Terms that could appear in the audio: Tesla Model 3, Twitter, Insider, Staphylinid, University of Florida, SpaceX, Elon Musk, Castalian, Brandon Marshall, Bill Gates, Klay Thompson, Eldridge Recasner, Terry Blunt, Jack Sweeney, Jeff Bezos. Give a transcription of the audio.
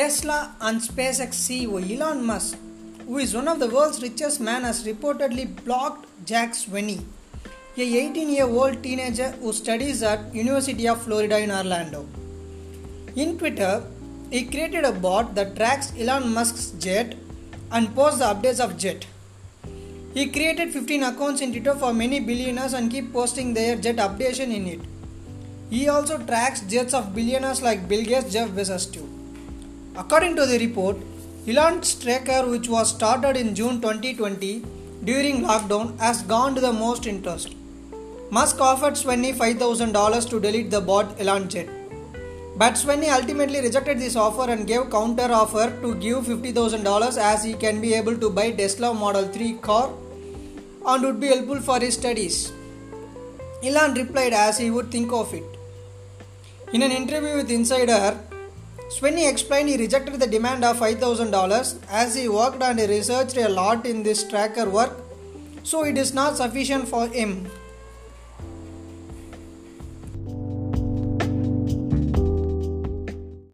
Tesla and SpaceX CEO Elon Musk, who is one of the world's richest men, has reportedly blocked Jack Sweeney, a 18-year-old teenager who studies at University of Florida in Orlando. In Twitter, he created a bot that tracks Elon Musk's jet and posts the updates of jet. He created 15 accounts in Twitter for many billionaires and keep posting their jet updation in it. He also tracks jets of billionaires like Bill Gates, Jeff Bezos too. According to the report, Elon's tracker, which was started in June 2020 during lockdown, has gone to the most interest. Musk offered Sweeney $5,000 to delete the bot Elon jet, but Sweeney ultimately rejected this offer and gave counter offer to give $50,000 as he can be able to buy Tesla Model 3 car and would be helpful for his studies. Elon replied as he would think of it. In an interview with Insider, Sweeney explained he rejected the demand of $5,000 as he worked and researched a lot in this tracker work, so it is not sufficient for him.